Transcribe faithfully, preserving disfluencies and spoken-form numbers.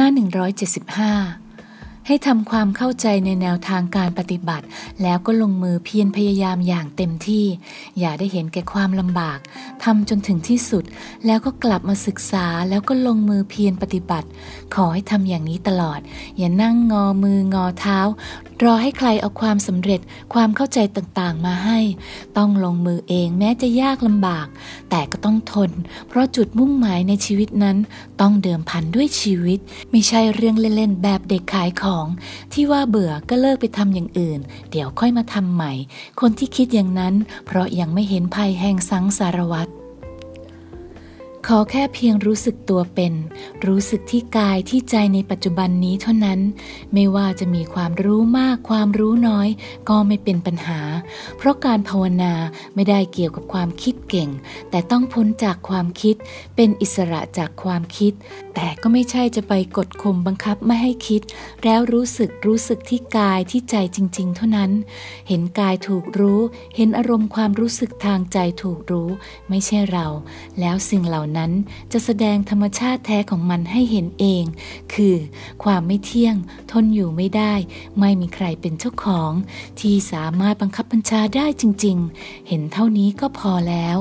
หน้าหนึ่งร้อยเจ็ดสิบห้าให้ทำความเข้าใจในแนวทางการปฏิบัติแล้วก็ลงมือเพียรพยายามอย่างเต็มที่อย่าได้เห็นแก่ความลำบากทำจนถึงที่สุดแล้วก็กลับมาศึกษาแล้วก็ลงมือเพียรปฏิบัติขอให้ทำอย่างนี้ตลอดอย่านั่งงอมืองอเท้ารอให้ใครเอาความสำเร็จความเข้าใจต่างๆมาให้ต้องลงมือเองแม้จะยากลำบากแต่ก็ต้องทนเพราะจุดมุ่งหมายในชีวิตนั้นต้องเดิมพันด้วยชีวิตไม่ใช่เรื่องเล่นๆแบบเด็กขายของที่ว่าเบื่อก็เลิกไปทำอย่างอื่นเดี๋ยวค่อยมาทำใหม่คนที่คิดอย่างนั้นเพราะยังไม่เห็นภัยแห่งสังสารวัฏขอแค่เพียงรู้สึกตัวเป็นรู้สึกที่กายที่ใจในปัจจุบันนี้เท่านั้นไม่ว่าจะมีความรู้มากความรู้น้อยก็ไม่เป็นปัญหาเพราะการภาวนาไม่ได้เกี่ยวกับความคิดเก่งแต่ต้องพ้นจากความคิดเป็นอิสระจากความคิดแต่ก็ไม่ใช่จะไปกดข่มบังคับไม่ให้คิดแล้วรู้สึกรู้สึกที่กายที่ใจจริงๆเท่านั้นเห็นกายถูกรู้เห็นอารมณ์ความรู้สึกทางใจถูกรู้ไม่ใช่เราแล้วสิ่งเหล่านั้นนั้นจะแสดงธรรมชาติแท้ของมันให้เห็นเองคือความไม่เที่ยงทนอยู่ไม่ได้ไม่มีใครเป็นเจ้าของที่สามารถบังคับบัญชาได้จริงๆเห็นเท่านี้ก็พอแล้ว